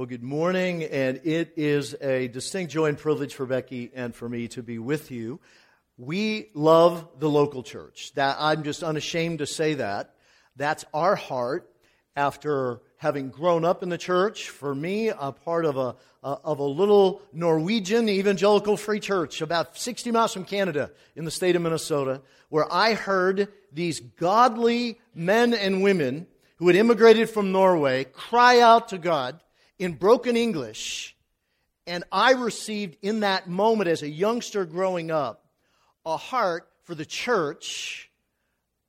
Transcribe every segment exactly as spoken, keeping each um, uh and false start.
Well, good morning, and it is a distinct joy and privilege for Becky and for me to be with you. We love the local church. That I'm just unashamed to say that. That's our heart after having grown up in the church. For me, a part of a, a of a little Norwegian evangelical free church about sixty miles from Canada in the state of Minnesota, where I heard these godly men and women who had immigrated from Norway cry out to God in broken English, and I received in that moment as a youngster growing up a heart for the church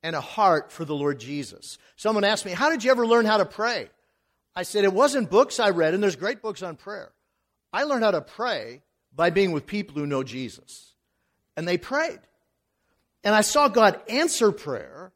and a heart for the Lord Jesus. Someone asked me, how did you ever learn how to pray? I said, it wasn't books I read, and there's great books on prayer. I learned how to pray by being with people who know Jesus. And they prayed. And I saw God answer prayer,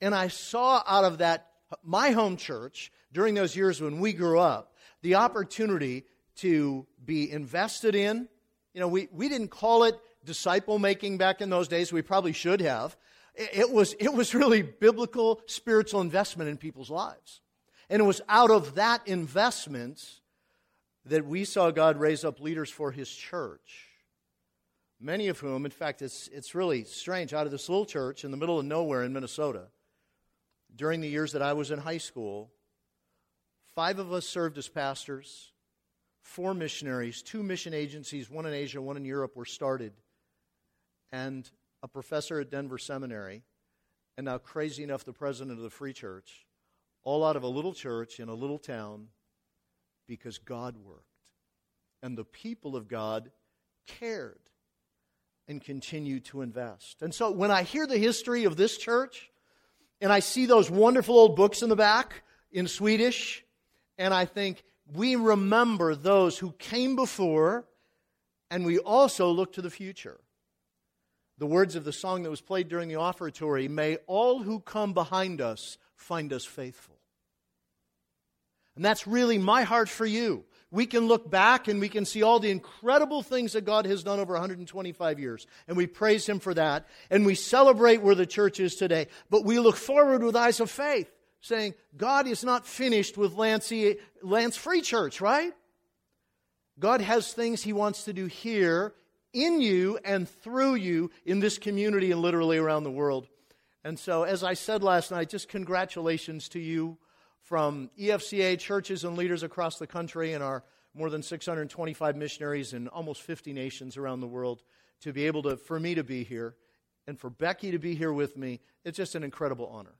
and I saw out of that, my home church, during those years when we grew up, the opportunity to be invested in. You know, we, we didn't call it disciple-making back in those days. We probably should have. It, it was it was really biblical, spiritual investment in people's lives. And it was out of that investment that we saw God raise up leaders for His church, many of whom, in fact, it's it's really strange, out of this little church in the middle of nowhere in Minnesota, during the years that I was in high school, five of us served as pastors, four missionaries, two mission agencies, one in Asia, one in Europe were started, and a professor at Denver Seminary, and now crazy enough, the president of the Free Church, all out of a little church in a little town because God worked. And the people of God cared and continued to invest. And so when I hear the history of this church, and I see those wonderful old books in the back in Swedish, and I think we remember those who came before, and we also look to the future. The words of the song that was played during the offertory, may all who come behind us find us faithful. And that's really my heart for you. We can look back and we can see all the incredible things that God has done over one hundred twenty-five years. And we praise Him for that. And we celebrate where the church is today. But we look forward with eyes of faith, saying, God is not finished with Lanse, Lanse Free Church, right? God has things He wants to do here, in you, and through you, in this community, and literally around the world. And so, as I said last night, just congratulations to you from E F C A churches and leaders across the country and our more than six hundred twenty-five missionaries in almost fifty nations around the world, to be able to, for me to be here, and for Becky to be here with me. It's just an incredible honor.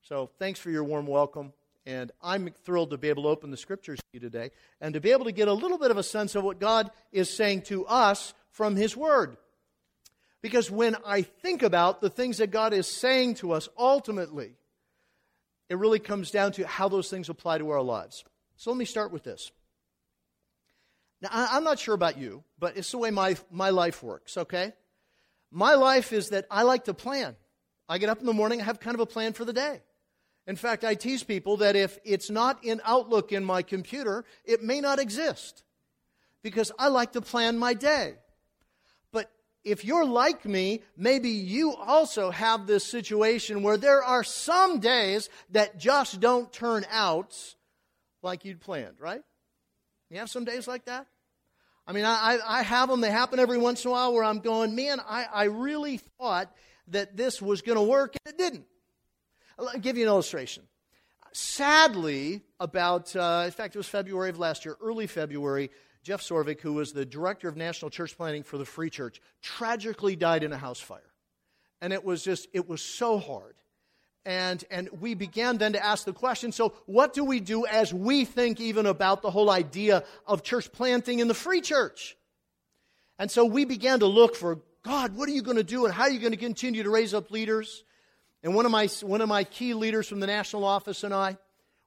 So thanks for your warm welcome, and I'm thrilled to be able to open the Scriptures to you today and to be able to get a little bit of a sense of what God is saying to us from His Word. Because when I think about the things that God is saying to us ultimately, it really comes down to how those things apply to our lives. So let me start with this. Now, I'm not sure about you, but it's the way my, my life works, okay? My life is that I like to plan. I get up in the morning, I have kind of a plan for the day. In fact, I tease people that if it's not in Outlook in my computer, it may not exist, because I like to plan my day. But if you're like me, maybe you also have this situation where there are some days that just don't turn out like you'd planned, right? You have some days like that? I mean, I, I have them. They happen every once in a while where I'm going, man, I, I really thought that this was going to work, and it didn't. I'll give you an illustration. Sadly, about, uh, in fact, it was February of last year, early February, Jeff Sorvik, who was the director of National Church Planning for the Free Church, tragically died in a house fire. And it was just, it was so hard. And and we began then to ask the question, so what do we do as we think even about the whole idea of church planting in the Free Church? And so we began to look for, God, what are you going to do, and how are you going to continue to raise up leaders? And one of my one of my key leaders from the national office and I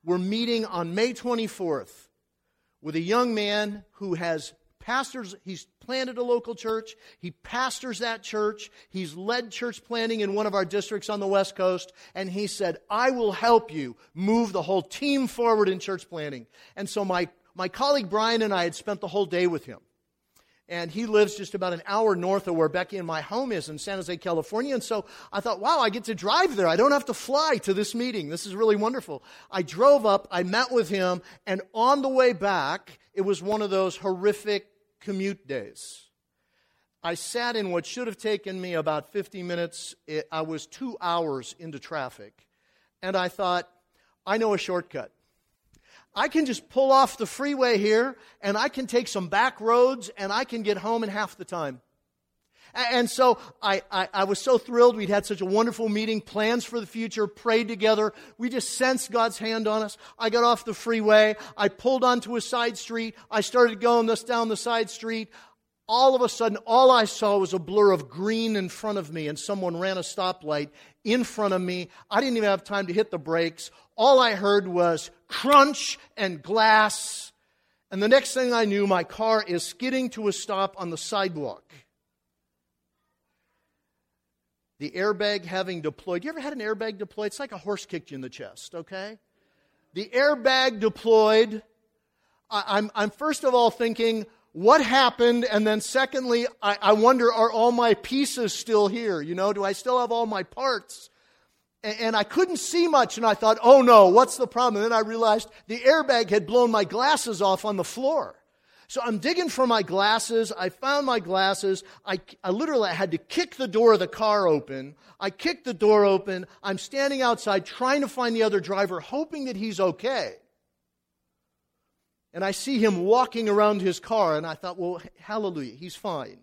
were meeting on May twenty-fourth with a young man who has pastors. He's planted a local church. He pastors that church. He's led church planting in one of our districts on the West Coast. And he said, I will help you move the whole team forward in church planting. And so my, my colleague Brian and I had spent the whole day with him. And he lives just about an hour north of where Becky and my home is in San Jose, California. And so I thought, wow, I get to drive there. I don't have to fly to this meeting. This is really wonderful. I drove up, I met with him, and on the way back, It was one of those horrific commute days. I sat in what should have taken me about fifty minutes. It, I was two hours into traffic. And I thought, I know a shortcut. I can just pull off the freeway here, and I can take some back roads, and I can get home in half the time. And so I, I, I was so thrilled. We'd had such a wonderful meeting, plans for the future, prayed together. We just sensed God's hand on us. I got off the freeway. I pulled onto a side street. I started going this down the side street. All of a sudden, all I saw was a blur of green in front of me, and someone ran a stoplight in front of me. I didn't even have time to hit the brakes. All I heard was crunch and glass. And the next thing I knew, my car is skidding to a stop on the sidewalk. The airbag having deployed. You ever had an airbag deployed? It's like a horse kicked you in the chest, okay? The airbag deployed. I, I'm, I'm first of all thinking, what happened? And then secondly, I, I wonder, are all my pieces still here? You know, do I still have all my parts? And, and I couldn't see much, and I thought, oh no, what's the problem? And then I realized the airbag had blown my glasses off on the floor. So I'm digging for my glasses. I found my glasses. I, I literally had to kick the door of the car open. I kicked the door open. I'm standing outside trying to find the other driver, hoping that he's okay. And I see him walking around his car, and I thought, well, hallelujah, he's fine.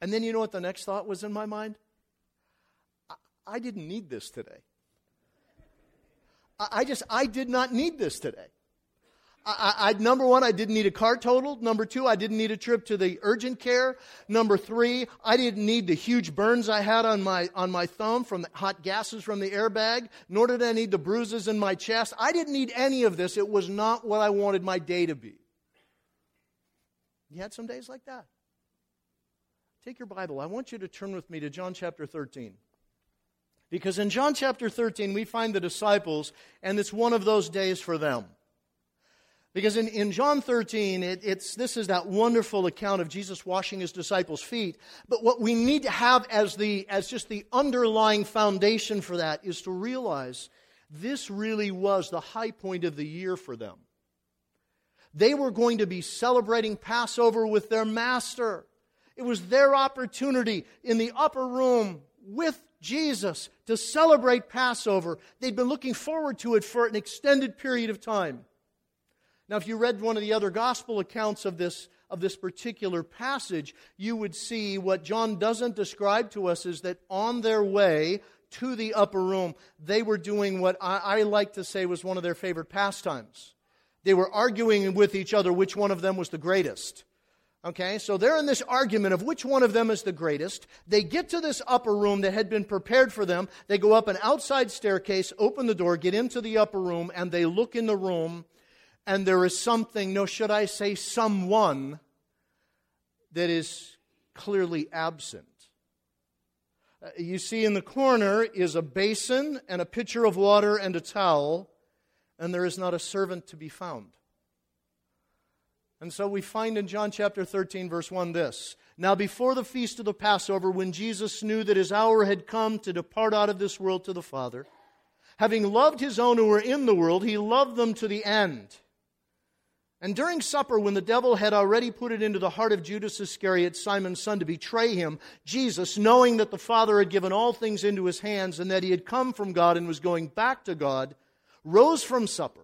And then you know what the next thought was in my mind? I, I didn't need this today. I, I just, I did not need this today. I, I, number one, I didn't need a car totaled. Number two, I didn't need a trip to the urgent care. Number three, I didn't need the huge burns I had on my on my thumb from the hot gases from the airbag, nor did I need the bruises in my chest. I didn't need any of this. It was not what I wanted my day to be. You had some days like that? Take your Bible. I want you to turn with me to John chapter thirteen. Because in John chapter thirteen, we find the disciples, and it's one of those days for them. Because in, in John thirteen, it, it's this is that wonderful account of Jesus washing his disciples' feet. But what we need to have as the as just the underlying foundation for that is to realize this really was the high point of the year for them. They were going to be celebrating Passover with their master. It was their opportunity in the upper room with Jesus to celebrate Passover. They'd been looking forward to it for an extended period of time. Now, if you read one of the other gospel accounts of this of this particular passage, you would see what John doesn't describe to us is that on their way to the upper room, they were doing what I, I like to say was one of their favorite pastimes. They were arguing with each other which one of them was the greatest. Okay, so they're in this argument of which one of them is the greatest. They get to this upper room that had been prepared for them. They go up an outside staircase, open the door, get into the upper room, and they look in the room. And there is something, no, should I say someone, that is clearly absent. You see in the corner is a basin and a pitcher of water and a towel, and there is not a servant to be found. And so we find in John chapter thirteen, verse one, this. Now before the feast of the Passover, when Jesus knew that his hour had come to depart out of this world to the Father, having loved his own who were in the world, he loved them to the end. And during supper, when the devil had already put it into the heart of Judas Iscariot, Simon's son, to betray him, Jesus, knowing that the Father had given all things into his hands and that he had come from God and was going back to God, rose from supper.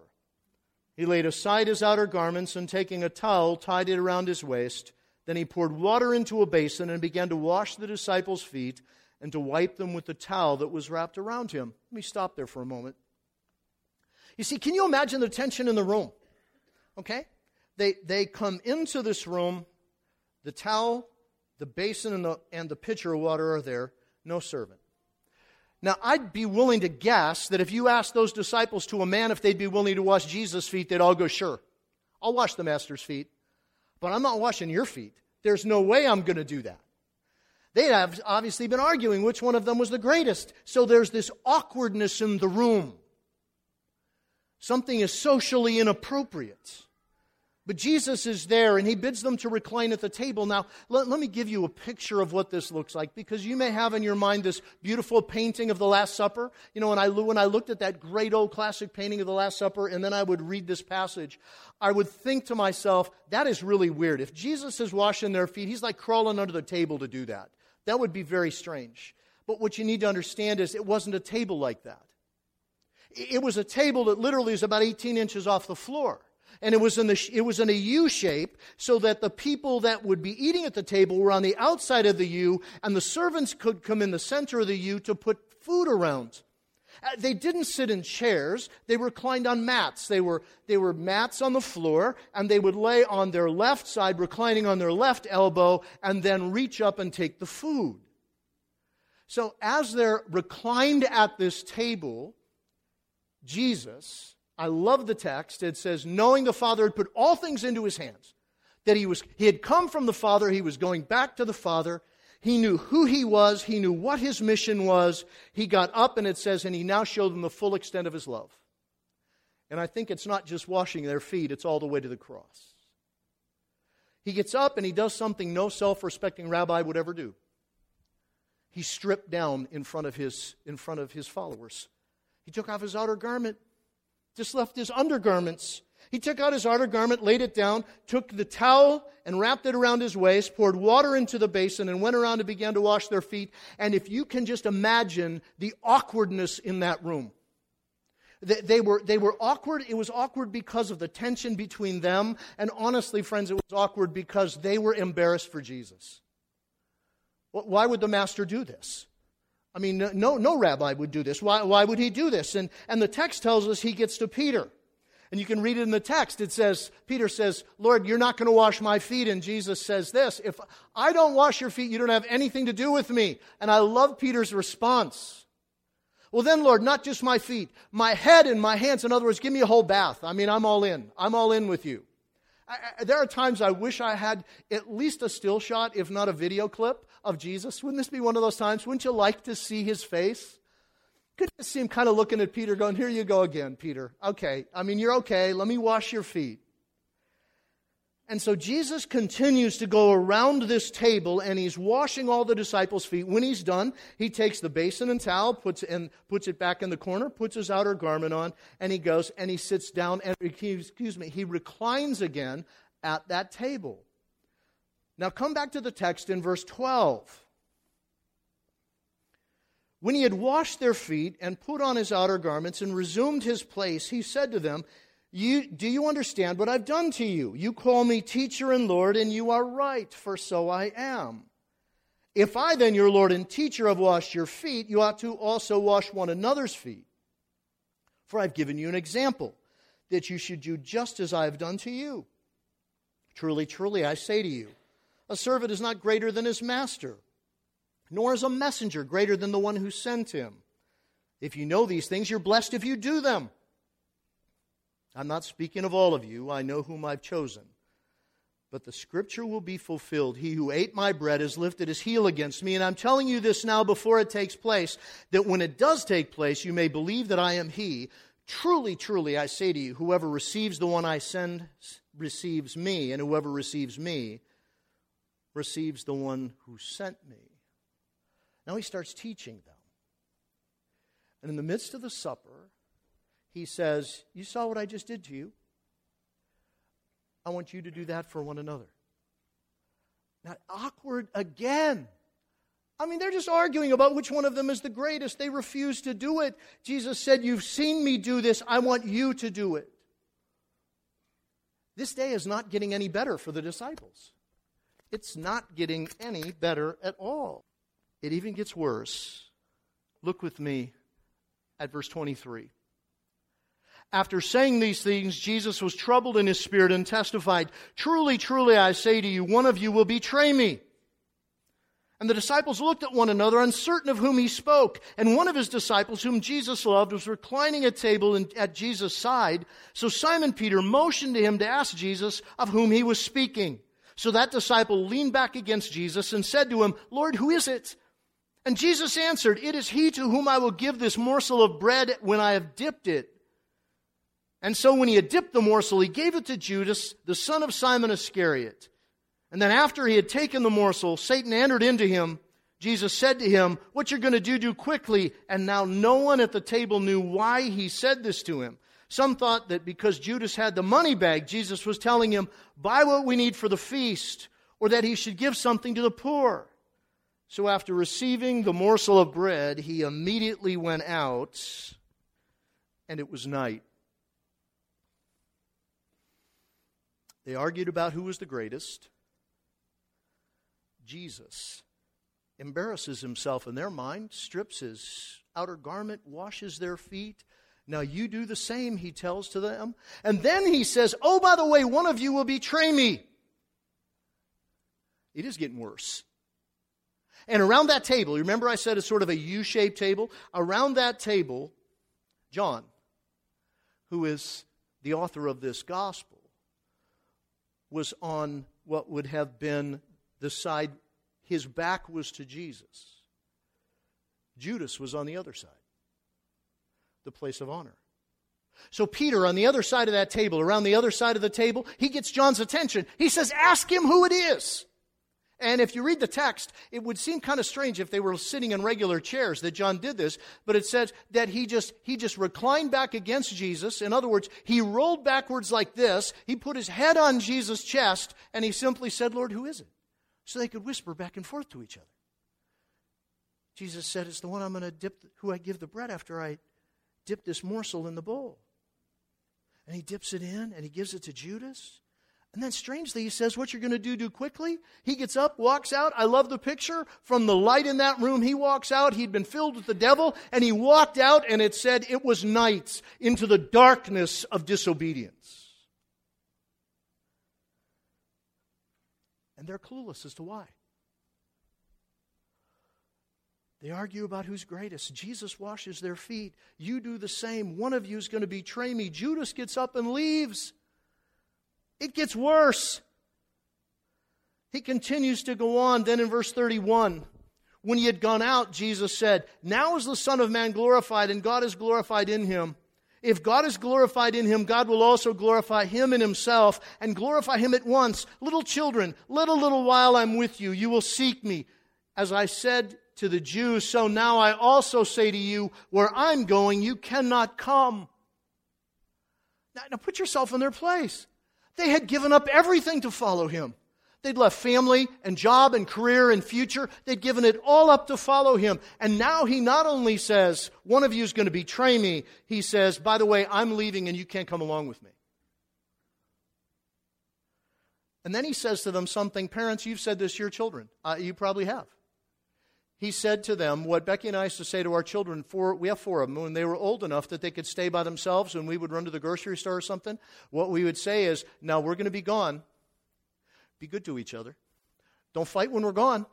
He laid aside his outer garments and taking a towel, tied it around his waist. Then he poured water into a basin and began to wash the disciples' feet and to wipe them with the towel that was wrapped around him. Let me stop there for a moment. You see, can you imagine the tension in the room? Okay? They they come into this room, the towel, the basin, and the, and the pitcher of water are there, no servant. Now, I'd be willing to guess that if you asked those disciples to a man if they'd be willing to wash Jesus' feet, they'd all go, sure, I'll wash the master's feet, but I'm not washing your feet. There's no way I'm going to do that. They'd have obviously been arguing which one of them was the greatest. So there's this awkwardness in the room. Something is socially inappropriate. But Jesus is there, and he bids them to recline at the table. Now, let, let me give you a picture of what this looks like, because you may have in your mind this beautiful painting of the Last Supper. You know, when I, when I looked at that great old classic painting of the Last Supper, and then I would read this passage, I would think to myself, that is really weird. If Jesus is washing their feet, he's like crawling under the table to do that. That would be very strange. But what you need to understand is it wasn't a table like that. It was a table that literally is about eighteen inches off the floor. And it was in the it was in a U shape, so that the people that would be eating at the table were on the outside of the U, and the servants could come in the center of the U to put food around. They didn't sit in chairs; they reclined on mats. They were they were mats on the floor, and they would lay on their left side, reclining on their left elbow, and then reach up and take the food. So as they're reclined at this table, Jesus. I love the text. It says, knowing the Father had put all things into his hands, that he was he had come from the Father, he was going back to the Father. He knew who he was. He knew what his mission was. He got up, and it says, and he now showed them the full extent of his love. And I think it's not just washing their feet. It's all the way to the cross. He gets up, and he does something no self-respecting rabbi would ever do. He stripped down in front of his, in front of his followers. He took off his outer garment. Just left his undergarments. He took out his outer garment, laid it down, took the towel and wrapped it around his waist, poured water into the basin, and went around and began to wash their feet. And if you can just imagine the awkwardness in that room. They, they were, they were awkward. It was awkward because of the tension between them. And honestly, friends, it was awkward because they were embarrassed for Jesus. Why would the master do this? I mean, no, no rabbi would do this. Why, why would he do this? And, and the text tells us he gets to Peter. And you can read it in the text. It says, Peter says, Lord, you're not going to wash my feet. And Jesus says this, if I don't wash your feet, you don't have anything to do with me. And I love Peter's response. Well then, Lord, not just my feet, my head and my hands. In other words, give me a whole bath. I mean, I'm all in. I'm all in with you. I, I, there are times I wish I had at least a still shot, if not a video clip, of Jesus. Wouldn't this be one of those times? Wouldn't you like to see his face? Could you see him kind of looking at Peter going, here you go again, Peter. Okay, I mean, you're okay. Let me wash your feet. And so Jesus continues to go around this table, and he's washing all the disciples' feet. When he's done, he takes the basin and towel, puts and puts it back in the corner, puts his outer garment on, and he goes and he sits down and excuse me, he reclines again at that table. Now come back to the text in verse twelve. When he had washed their feet and put on his outer garments and resumed his place, he said to them, You, do you understand what I've done to you? You call me teacher and Lord, and you are right, for so I am. If I then, your Lord and teacher, have washed your feet, you ought to also wash one another's feet. For I've given you an example, that you should do just as I have done to you. Truly, truly, I say to you, a servant is not greater than his master, nor is a messenger greater than the one who sent him. If you know these things, you're blessed if you do them. I'm not speaking of all of you. I know whom I've chosen. But the scripture will be fulfilled. He who ate my bread has lifted his heel against me. And I'm telling you this now before it takes place, that when it does take place, you may believe that I am he. Truly, truly, I say to you, whoever receives the one I send receives me, and whoever receives me receives the one who sent me. Now he starts teaching them. And in the midst of the supper, he says, you saw what I just did to you. I want you to do that for one another. Not awkward again. I mean, they're just arguing about which one of them is the greatest. They refuse to do it. Jesus said, you've seen me do this. I want you to do it. This day is not getting any better for the disciples. It's not getting any better at all. It even gets worse. Look with me at verse twenty-three. After saying these things, Jesus was troubled in his spirit and testified, Truly, truly, I say to you, one of you will betray me. And the disciples looked at one another, uncertain of whom he spoke. And one of his disciples, whom Jesus loved, was reclining at table at Jesus' side. So Simon Peter motioned to him to ask Jesus of whom he was speaking. So that disciple leaned back against Jesus and said to him, Lord, who is it? And Jesus answered, It is he to whom I will give this morsel of bread when I have dipped it. And so when he had dipped the morsel, he gave it to Judas, the son of Simon Iscariot. And then after he had taken the morsel, Satan entered into him. Jesus said to him, "What you're going to do, do quickly." And now no one at the table knew why he said this to him. Some thought that because Judas had the money bag, Jesus was telling him, "Buy what we need for the feast," or that he should give something to the poor. So after receiving the morsel of bread, he immediately went out, and it was night. They argued about who was the greatest. Jesus embarrasses himself in their mind, strips his outer garment, washes their feet. "Now you do the same," he tells to them. And then he says, "Oh, by the way, one of you will betray me." It is getting worse. And around that table, remember I said it's sort of a U-shaped table? Around that table, John, who is the author of this gospel, was on what would have been the side, his back was to Jesus. Judas was on the other side, the place of honor. So Peter, on the other side of that table, around the other side of the table, he gets John's attention. He says, "Ask him who it is." And if you read the text, it would seem kind of strange if they were sitting in regular chairs that John did this, but it says that he just he just reclined back against Jesus. In other words, he rolled backwards like this. He put his head on Jesus' chest, and he simply said, "Lord, who is it?" So they could whisper back and forth to each other. Jesus said, "It's the one I'm going to dip, who I give the bread after I dip this morsel in the bowl." And he dips it in, and he gives it to Judas. And then strangely, he says, "What you're going to do, do quickly." He gets up, walks out. I love the picture. From the light in that room, he walks out. He'd been filled with the devil, and he walked out, and it said it was night, into the darkness of disobedience. And they're clueless as to why. They argue about who's greatest. Jesus washes their feet. "You do the same. One of you is going to betray me." Judas gets up and leaves. It gets worse. He continues to go on. Then in verse thirty-one, when he had gone out, Jesus said, "Now is the Son of Man glorified, and God is glorified in him. If God is glorified in him, God will also glorify him in himself, and glorify him at once. Little children, let a little while I'm with you. You will seek me. As I said to the Jews, so now I also say to you, where I'm going, you cannot come." Now, now put yourself in their place. They had given up everything to follow him. They'd left family and job and career and future. They'd given it all up to follow him. And now he not only says, "One of you is going to betray me," he says, "By the way, I'm leaving and you can't come along with me." And then he says to them something. Parents, you've said this to your children. Uh, you probably have. He said to them what Becky and I used to say to our children. Four, we have four of them. When they were old enough that they could stay by themselves and we would run to the grocery store or something, what we would say is, "Now we're going to be gone. Be good to each other. Don't fight when we're gone."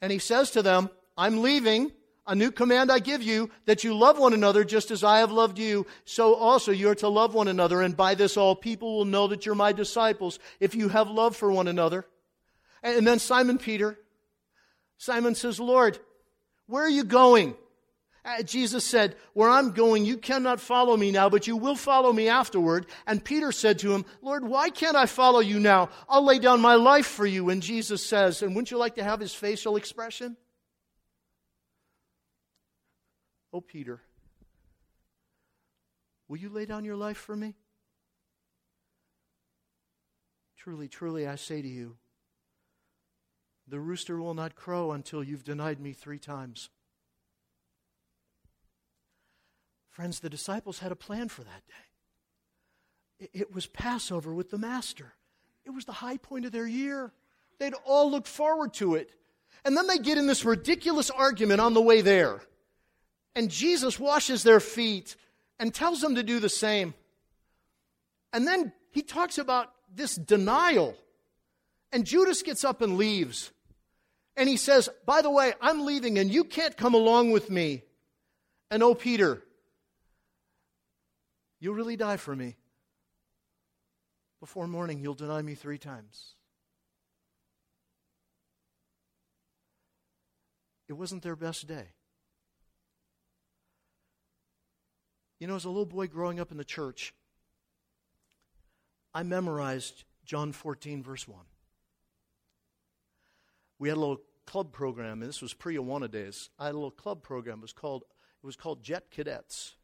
And he says to them, "I'm leaving. A new command I give you, that you love one another just as I have loved you. So also you are to love one another. And by this all people will know that you're my disciples, if you have love for one another." And then Simon Peter, Simon says, "Lord, where are you going?" Uh, Jesus said, "Where I'm going, you cannot follow me now, but you will follow me afterward." And Peter said to him, "Lord, why can't I follow you now? I'll lay down my life for you." And Jesus says, and wouldn't you like to have his facial expression? "Oh, Peter, will you lay down your life for me? Truly, truly, I say to you, the rooster will not crow until you've denied me three times." Friends, the disciples had a plan for that day. It was Passover with the Master. It was the high point of their year. They'd all looked forward to it. And then they get in this ridiculous argument on the way there. And Jesus washes their feet and tells them to do the same. And then he talks about this denial. And Judas gets up and leaves. And he says, "By the way, I'm leaving and you can't come along with me. And oh, Peter, you'll really die for me. Before morning, you'll deny me three times." It wasn't their best day. You know, as a little boy growing up in the church, I memorized John fourteen, verse one. We had a little club program, and this was pre-Awana days. I had a little club program. It was called, it was called Jet Cadets.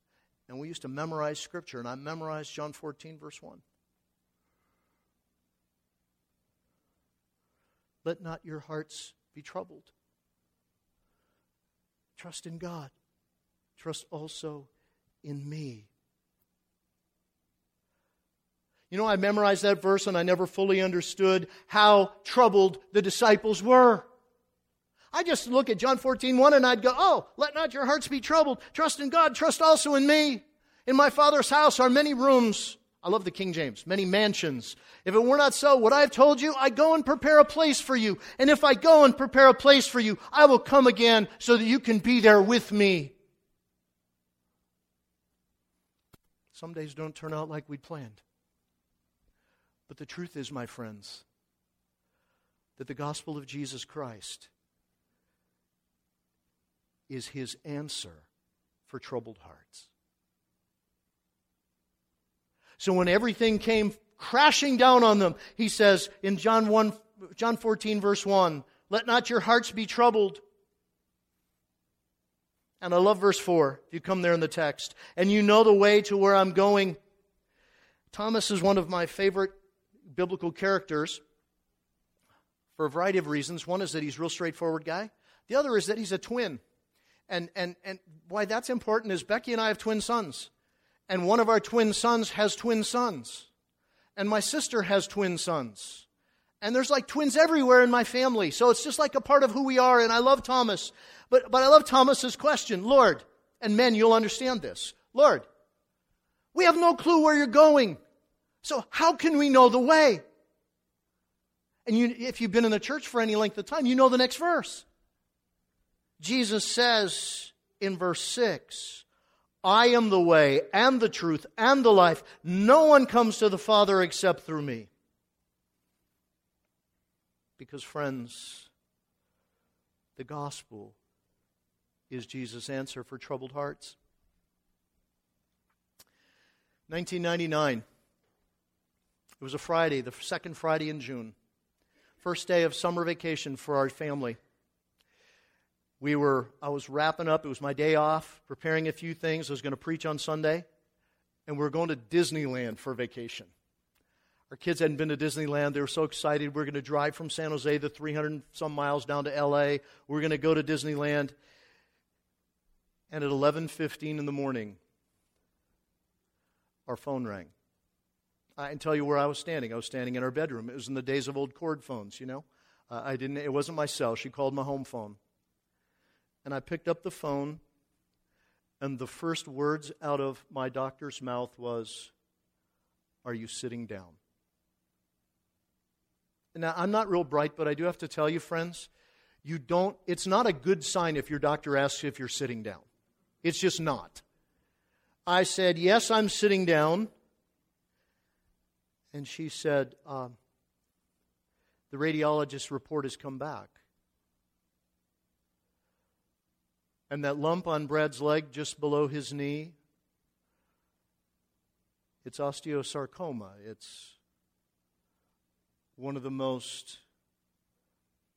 And we used to memorize Scripture, and I memorized John fourteen, verse one. Let not your hearts be troubled. Trust in God. Trust also in me. You know, I memorized that verse and I never fully understood how troubled the disciples were. I just look at John fourteen, one and I'd go, oh, let not your hearts be troubled. Trust in God. Trust also in me. In my Father's house are many rooms. I love the King James. Many mansions. If it were not so, what I have told you, I go and prepare a place for you. And if I go and prepare a place for you, I will come again so that you can be there with me. Some days don't turn out like we planned. But the truth is, my friends, that the gospel of Jesus Christ is His answer for troubled hearts. So when everything came crashing down on them, He says in John fourteen, verse one, let not your hearts be troubled. And I love verse four. You come there in the text. And you know the way to where I'm going. Thomas is one of my favorite biblical characters for a variety of reasons. One is that he's a real straightforward guy. The other is that he's a twin. And, and, and why that's important is Becky and I have twin sons. And one of our twin sons has twin sons. And my sister has twin sons. And there's like twins everywhere in my family. So it's just like a part of who we are. And I love Thomas. But but I love Thomas's question. Lord, and men, you'll understand this. Lord, we have no clue where you're going. So how can we know the way? And you, if you've been in the church for any length of time, you know the next verse. Jesus says in verse six, I am the way, and the truth, and the life. No one comes to the Father except through me. Because, friends, the gospel is Jesus' answer for troubled hearts. nineteen ninety-nine. It was a Friday, the second Friday in June. First day of summer vacation for our family. We were, I was wrapping up, it was my day off, preparing a few things, I was going to preach on Sunday, and we were going to Disneyland for vacation. Our kids hadn't been to Disneyland, they were so excited, we were going to drive from San Jose the three hundred and some miles down to L A, we were going to go to Disneyland, and at eleven fifteen in the morning, our phone rang. I can tell you where I was standing, I was standing in our bedroom, it was in the days of old cord phones, you know, uh, I didn't, it wasn't my cell, she called my home phone. And I picked up the phone, and the first words out of my doctor's mouth was, are you sitting down? Now, I'm not real bright, but I do have to tell you, friends, you don't, it's not a good sign if your doctor asks if you're sitting down. It's just not. I said, yes, I'm sitting down. And she said, um, the radiologist's report has come back. And that lump on Brad's leg just below his knee, it's osteosarcoma. It's one of the most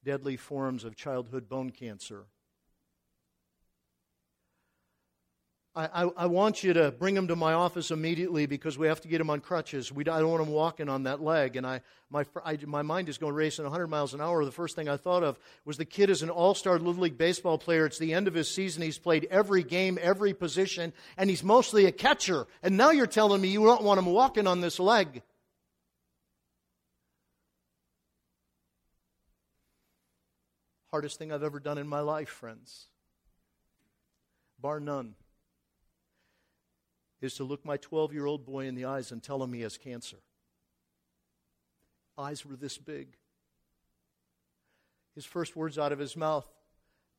deadly forms of childhood bone cancer. I, I, I want you to bring him to my office immediately because we have to get him on crutches. We, I don't want him walking on that leg. And I my I, my mind is going racing one hundred miles an hour. The first thing I thought of was the kid is an all-star Little League baseball player. It's the end of his season. He's played every game, every position, and he's mostly a catcher. And now you're telling me you don't want him walking on this leg. Hardest thing I've ever done in my life, friends. Bar none. Is to look my twelve-year-old boy in the eyes and tell him he has cancer. Eyes were this big. His first words out of his mouth,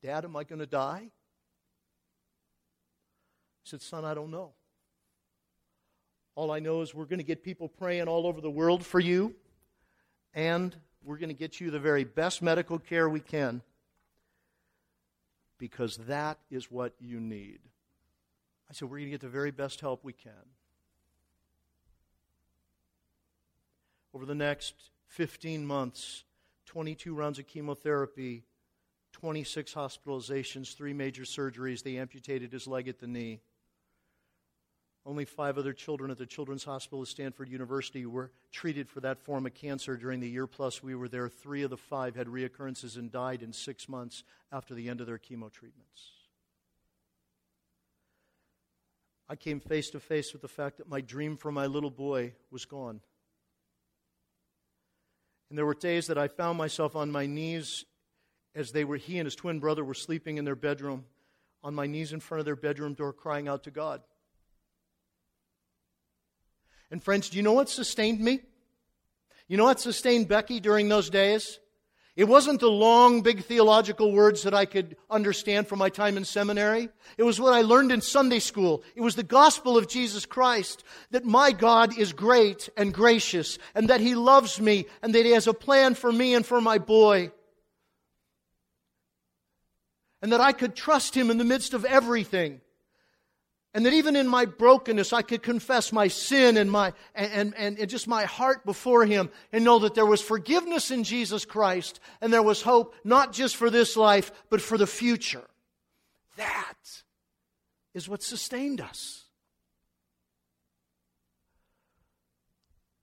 Dad, am I going to die? I said, son, I don't know. All I know is we're going to get people praying all over the world for you, and we're going to get you the very best medical care we can, because that is what you need. I said, we're going to get the very best help we can. Over the next fifteen months, twenty-two rounds of chemotherapy, twenty-six hospitalizations, three major surgeries. They amputated his leg at the knee. Only five other children at the Children's Hospital at Stanford University were treated for that form of cancer during the year plus we were there. Three of the five had reoccurrences and died in six months after the end of their chemo treatments. I came face to face with the fact that my dream for my little boy was gone. And there were days that I found myself on my knees as they were, he and his twin brother were sleeping in their bedroom, on my knees in front of their bedroom door crying out to God. And friends, do you know what sustained me? You know what sustained Becky during those days? It wasn't the long, big theological words that I could understand from my time in seminary. It was what I learned in Sunday school. It was the gospel of Jesus Christ, that my God is great and gracious, and that He loves me, and that He has a plan for me and for my boy. And that I could trust Him in the midst of everything. And that even in my brokenness, I could confess my sin and my and, and, and just my heart before Him and know that there was forgiveness in Jesus Christ and there was hope not just for this life, but for the future. That is what sustained us.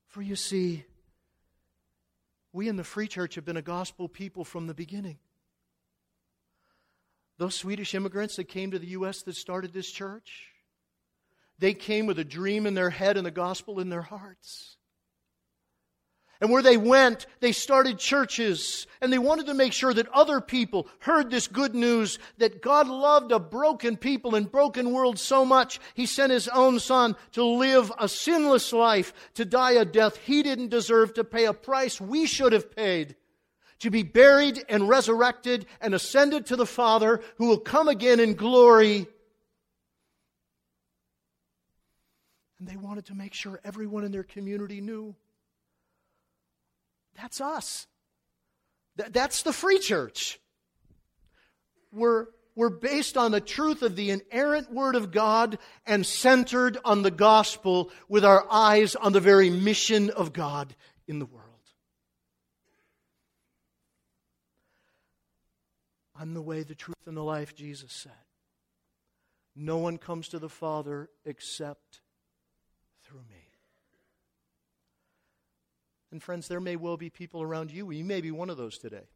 For you see, we in the Free Church have been a gospel people from the beginning. Those Swedish immigrants that came to the U S that started this church, they came with a dream in their head and the gospel in their hearts. And where they went, they started churches. And they wanted to make sure that other people heard this good news that God loved a broken people and broken world so much, He sent His own Son to live a sinless life, to die a death He didn't deserve, to pay a price we should have paid, to be buried and resurrected and ascended to the Father who will come again in glory. And they wanted to make sure everyone in their community knew. That's us. Th- that's the Free Church. We're, we're based on the truth of the inerrant Word of God and centered on the gospel with our eyes on the very mission of God in the world. I'm the way, the truth, and the life, Jesus said. No one comes to the Father except through me. And friends, there may well be people around you. You may be one of those today.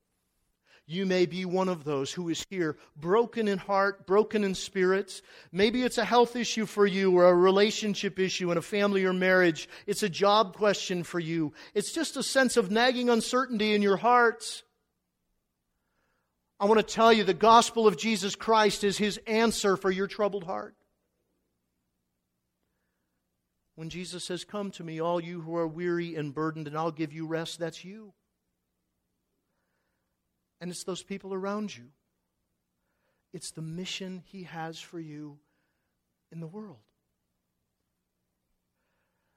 You may be one of those who is here broken in heart, broken in spirit. Maybe it's a health issue for you or a relationship issue in a family or marriage. It's a job question for you. It's just a sense of nagging uncertainty in your heart. I want to tell you the gospel of Jesus Christ is His answer for your troubled heart. When Jesus says, "Come to me, all you who are weary and burdened, and I'll give you rest," that's you. And it's those people around you. It's the mission He has for you in the world.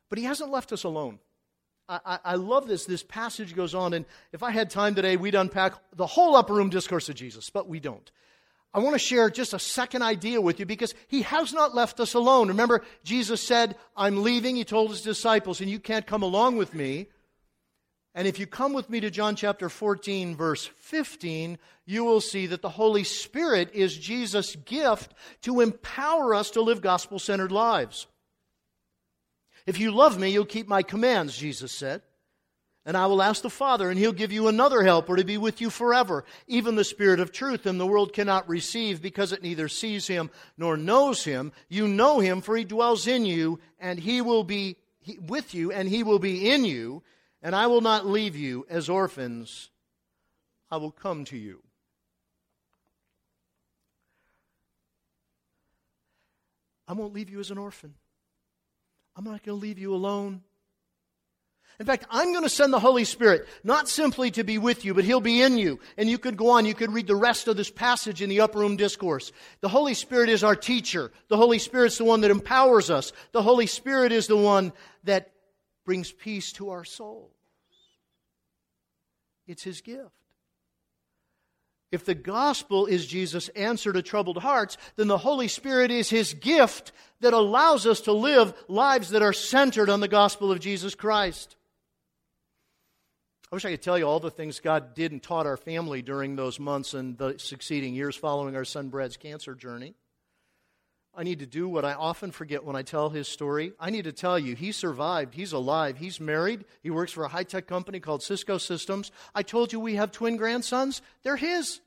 But He hasn't left us alone. I, I, I love this. This passage goes on, and if I had time today, we'd unpack the whole upper room discourse of Jesus, but we don't. I want to share just a second idea with you because He has not left us alone. Remember, Jesus said, "I'm leaving," He told His disciples, "and you can't come along with me. And if you come with me to John chapter fourteen, verse fifteen, you will see that the Holy Spirit is Jesus' gift to empower us to live gospel-centered lives. If you love me, you'll keep my commands," Jesus said. "And I will ask the Father, and He'll give you another helper to be with you forever, even the Spirit of truth, whom the world cannot receive because it neither sees Him nor knows Him. You know Him, for He dwells in you, and He will be with you, and He will be in you. And I will not leave you as orphans. I will come to you." I won't leave you as an orphan. I'm not going to leave you alone. In fact, I'm going to send the Holy Spirit, not simply to be with you, but He'll be in you. And you could go on, you could read the rest of this passage in the Upper Room Discourse. The Holy Spirit is our teacher. The Holy Spirit's the one that empowers us. The Holy Spirit is the one that brings peace to our souls. It's His gift. If the gospel is Jesus' answer to troubled hearts, then the Holy Spirit is His gift that allows us to live lives that are centered on the gospel of Jesus Christ. I wish I could tell you all the things God did and taught our family during those months and the succeeding years following our son Brad's cancer journey. I need to do what I often forget when I tell his story. I need to tell you, he survived, he's alive, he's married, he works for a high-tech company called Cisco Systems. I told you we have twin grandsons. They're his.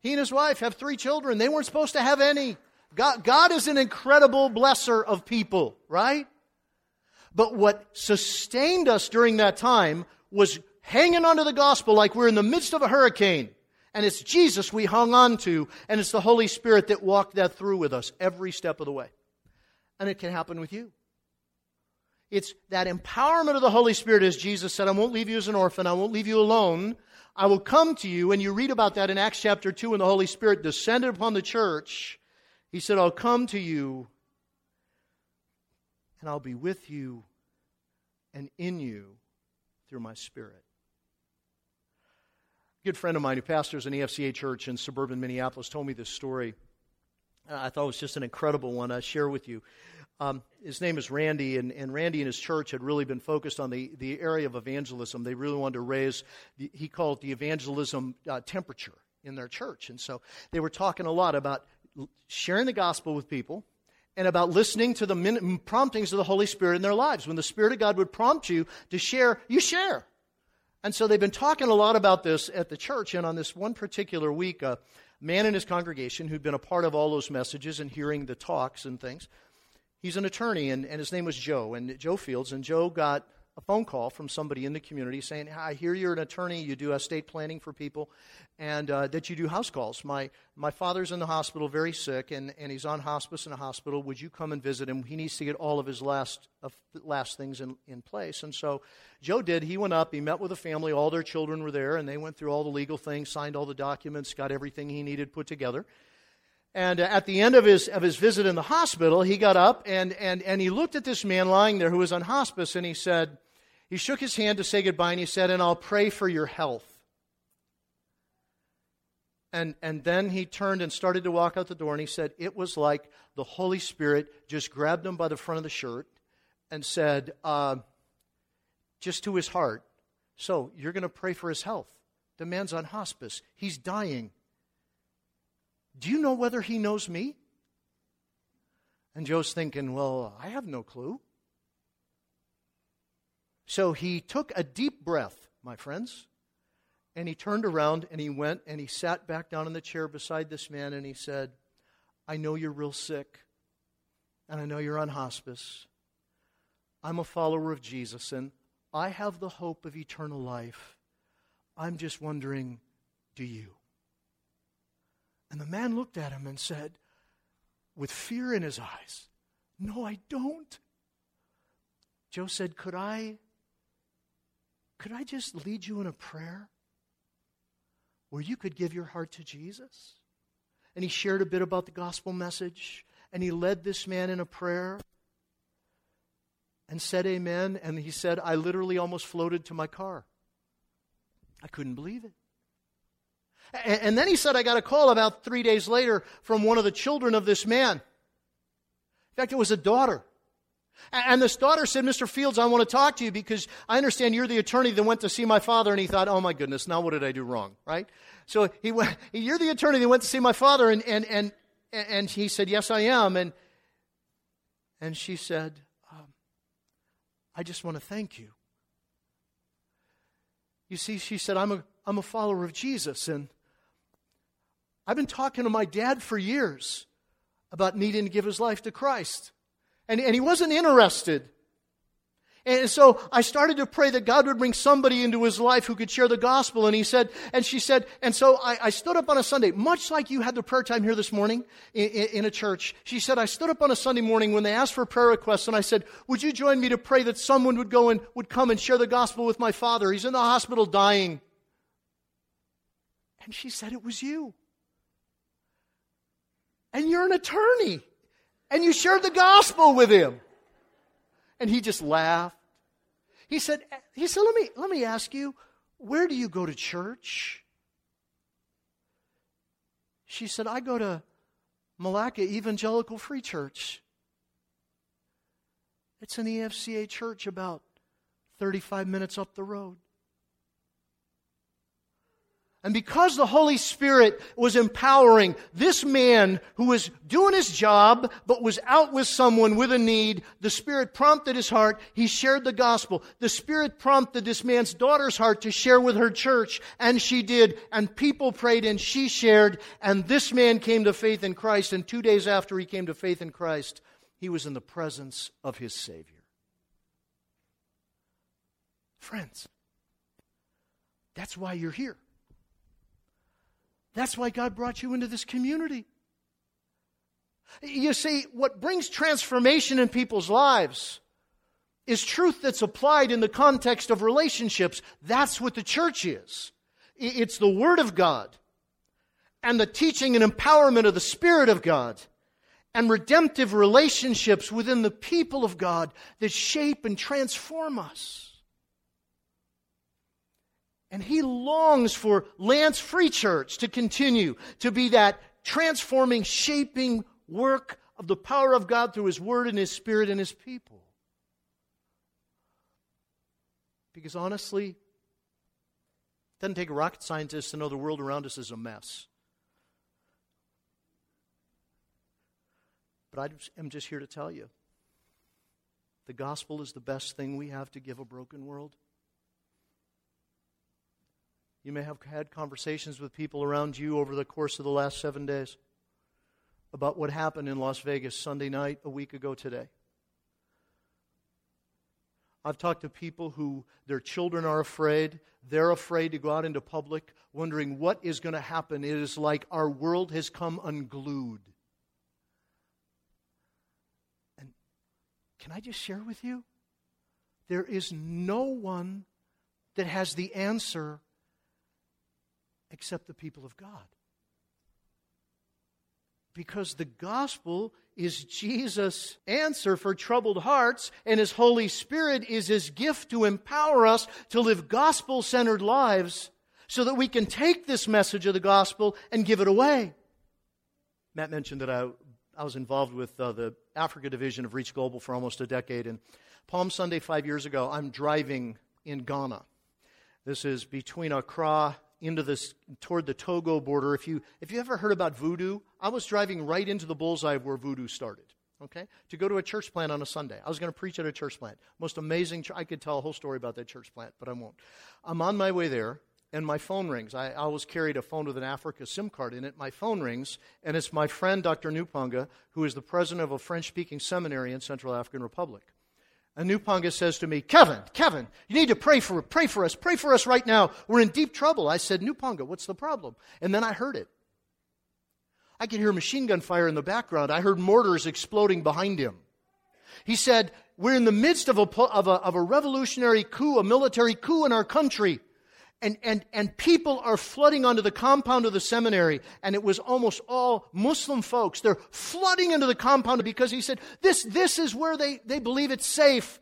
He and his wife have three children. They weren't supposed to have any. God, God is an incredible blesser of people, right? But what sustained us during that time was hanging onto the gospel like we're in the midst of a hurricane. And it's Jesus we hung on to, and it's the Holy Spirit that walked that through with us every step of the way. And it can happen with you. It's that empowerment of the Holy Spirit, as Jesus said, I won't leave you as an orphan, I won't leave you alone. I will come to you, and you read about that in Acts chapter two when the Holy Spirit descended upon the church. He said, I'll come to you, and I'll be with you and in you through my Spirit. A good friend of mine who pastors an E F C A church in suburban Minneapolis told me this story. I thought it was just an incredible one I share with you. Um, his name is Randy, and, and Randy and his church had really been focused on the, the area of evangelism. They really wanted to raise, the, he called it the evangelism uh, temperature in their church. And so they were talking a lot about sharing the gospel with people and about listening to the min- promptings of the Holy Spirit in their lives. When the Spirit of God would prompt you to share, you share. And so they've been talking a lot about this at the church, and on this one particular week, a man in his congregation who'd been a part of all those messages and hearing the talks and things, he's an attorney, and, and his name was Joe, and Joe Fields, and Joe got a phone call from somebody in the community saying, I hear you're an attorney, you do estate planning for people, and uh, that you do house calls. My my father's in the hospital, very sick, and, and he's on hospice in a hospital. Would you come and visit him? He needs to get all of his last of last things in, in place. And so Joe did. He went up, he met with the family, all their children were there, and they went through all the legal things, signed all the documents, got everything he needed put together. And at the end of his of his visit in the hospital, he got up and, and, and he looked at this man lying there who was on hospice, and he said, he shook his hand to say goodbye, and he said, and I'll pray for your health. And and then he turned and started to walk out the door, and he said, it was like the Holy Spirit just grabbed him by the front of the shirt and said, uh, just to his heart, so you're going to pray for his health. The man's on hospice. He's dying. Do you know whether he knows me? And Joe's thinking, well, I have no clue. So he took a deep breath, my friends, and he turned around and he went and he sat back down in the chair beside this man and he said, I know you're real sick and I know you're on hospice. I'm a follower of Jesus and I have the hope of eternal life. I'm just wondering, do you? And the man looked at him and said, with fear in his eyes, no, I don't. Joe said, could I, could I just lead you in a prayer where you could give your heart to Jesus? And he shared a bit about the gospel message, and he led this man in a prayer and said amen, and he said, I literally almost floated to my car. I couldn't believe it. And then he said, I got a call about three days later from one of the children of this man. In fact, it was a daughter. And this daughter said, Mister Fields, I want to talk to you because I understand you're the attorney that went to see my father. And he thought, oh my goodness, now what did I do wrong, right? So he went, you're the attorney that went to see my father. And and and, and he said, yes, I am. And, and she said, um, I just want to thank you. You see, she said, I'm a, I'm a follower of Jesus, and I've been talking to my dad for years about needing to give his life to Christ. And, and he wasn't interested. And so I started to pray that God would bring somebody into his life who could share the gospel. And he said, and she said, and so I, I stood up on a Sunday, much like you had the prayer time here this morning in, in, in a church. She said, I stood up on a Sunday morning when they asked for prayer requests, and I said, would you join me to pray that someone would go and would come and share the gospel with my father? He's in the hospital dying. And she said, it was you. And you're an attorney. And you shared the gospel with him. And he just laughed. He said, he said, let me, let me ask you, where do you go to church? She said, I go to Malacca Evangelical Free Church. It's an E F C A church about thirty-five minutes up the road. And because the Holy Spirit was empowering this man who was doing his job but was out with someone with a need, the Spirit prompted his heart. He shared the gospel. The Spirit prompted this man's daughter's heart to share with her church, and she did. And people prayed, and she shared. And this man came to faith in Christ, and two days after he came to faith in Christ, he was in the presence of his Savior. Friends, that's why you're here. That's why God brought you into this community. You see, what brings transformation in people's lives is truth that's applied in the context of relationships. That's what the church is. It's the Word of God and the teaching and empowerment of the Spirit of God and redemptive relationships within the people of God that shape and transform us. And he longs for Lanse Free Church to continue to be that transforming, shaping work of the power of God through His Word and His Spirit and His people. Because honestly, it doesn't take a rocket scientist to know the world around us is a mess. But I am just here to tell you, the gospel is the best thing we have to give a broken world. You may have had conversations with people around you over the course of the last seven days about what happened in Las Vegas Sunday night a week ago today. I've talked to people who, their children are afraid. They're afraid to go out into public, wondering what is going to happen. It is like our world has come unglued. And can I just share with you? There is no one that has the answer except the people of God. Because the gospel is Jesus' answer for troubled hearts, and His Holy Spirit is His gift to empower us to live gospel-centered lives so that we can take this message of the gospel and give it away. Matt mentioned that I, I was involved with uh, the Africa division of Reach Global for almost a decade, and Palm Sunday five years ago, I'm driving in Ghana. This is between Accra into this, toward the Togo border. If you if you ever heard about voodoo, I was driving right into the bullseye of where voodoo started, okay? To go to a church plant on a Sunday. I was going to preach at a church plant. Most amazing, I could tell a whole story about that church plant, but I won't. I'm on my way there, and my phone rings. I, I always carried a phone with an Africa SIM card in it. My phone rings, and it's my friend, Doctor Nupanga, who is the president of a French-speaking seminary in Central African Republic. And Nupanga says to me, Kevin, Kevin, you need to pray for pray for us. Pray for us right now. We're in deep trouble. I said, Nupanga, what's the problem? And then I heard it. I could hear machine gun fire in the background. I heard mortars exploding behind him. He said, we're in the midst of a, of a, of a revolutionary coup, a military coup in our country. And, and, and people are flooding onto the compound of the seminary, and it was almost all Muslim folks. They're flooding into the compound because he said, this, this is where they, they believe it's safe.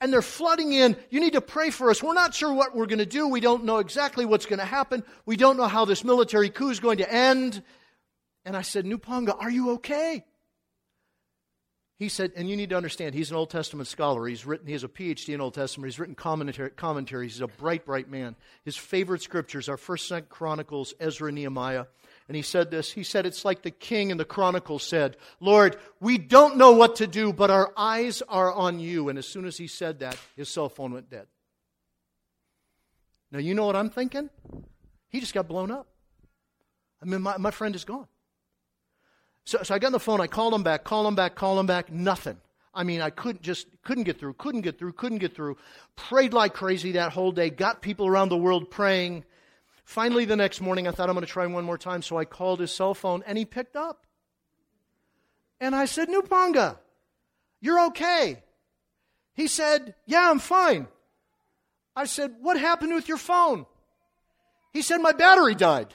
And they're flooding in. You need to pray for us. We're not sure what we're going to do. We don't know exactly what's going to happen. We don't know how this military coup is going to end. And I said, Nupanga, are you okay? He said, and you need to understand, he's an Old Testament scholar. He's written, he has a P H D in Old Testament. He's written commentary, commentaries. He's a bright, bright man. His favorite scriptures are First Chronicles, Ezra, and Nehemiah. And he said this, he said, it's like the king in the Chronicles said, Lord, we don't know what to do, but our eyes are on you. And as soon as he said that, his cell phone went dead. Now, you know what I'm thinking? He just got blown up. I mean, my, my friend is gone. So, so I got on the phone, I called him back, called him back, called him back, nothing. I mean, I couldn't just, couldn't get through, couldn't get through, couldn't get through. Prayed like crazy that whole day, got people around the world praying. Finally, the next morning, I thought, I'm going to try one more time. So I called his cell phone, and he picked up. And I said, Nupanga, you're okay. He said, yeah, I'm fine. I said, what happened with your phone? He said, my battery died.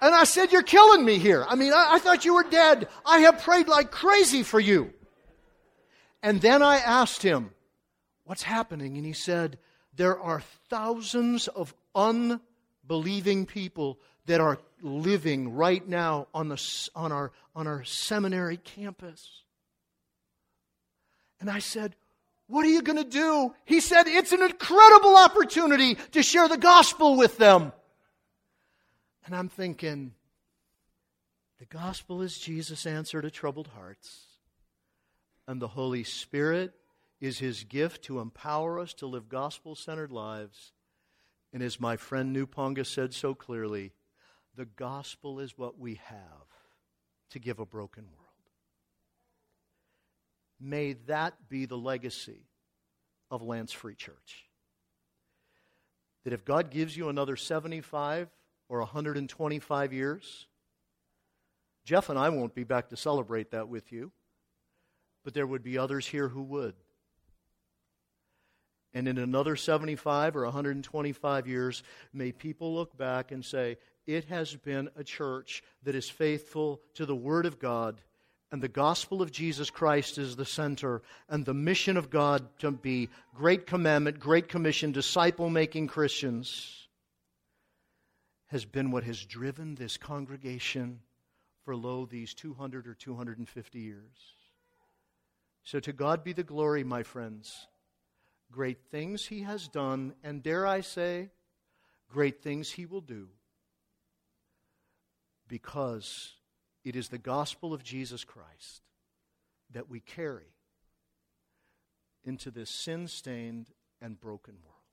And I said, you're killing me here. I mean, I, I thought you were dead. I have prayed like crazy for you. And then I asked him, what's happening? And he said, there are thousands of unbelieving people that are living right now on the on our on our seminary campus. And I said, what are you going to do? He said, it's an incredible opportunity to share the gospel with them. And I'm thinking, the gospel is Jesus' answer to troubled hearts. And the Holy Spirit is His gift to empower us to live gospel-centered lives. And as my friend Nupanga said so clearly, the gospel is what we have to give a broken world. May that be the legacy of Lanse Free Church. That if God gives you another seventy-five or one hundred twenty-five years, Jeff and I won't be back to celebrate that with you, but there would be others here who would. And in another seventy-five or one hundred twenty-five years, may people look back and say, it has been a church that is faithful to the Word of God, and the gospel of Jesus Christ is the center, and the mission of God to be Great Commandment, Great Commission, disciple-making Christians has been what has driven this congregation for, lo, these two hundred or two hundred fifty years. So to God be the glory, my friends. Great things He has done, and dare I say, great things He will do, because it is the gospel of Jesus Christ that we carry into this sin-stained and broken world.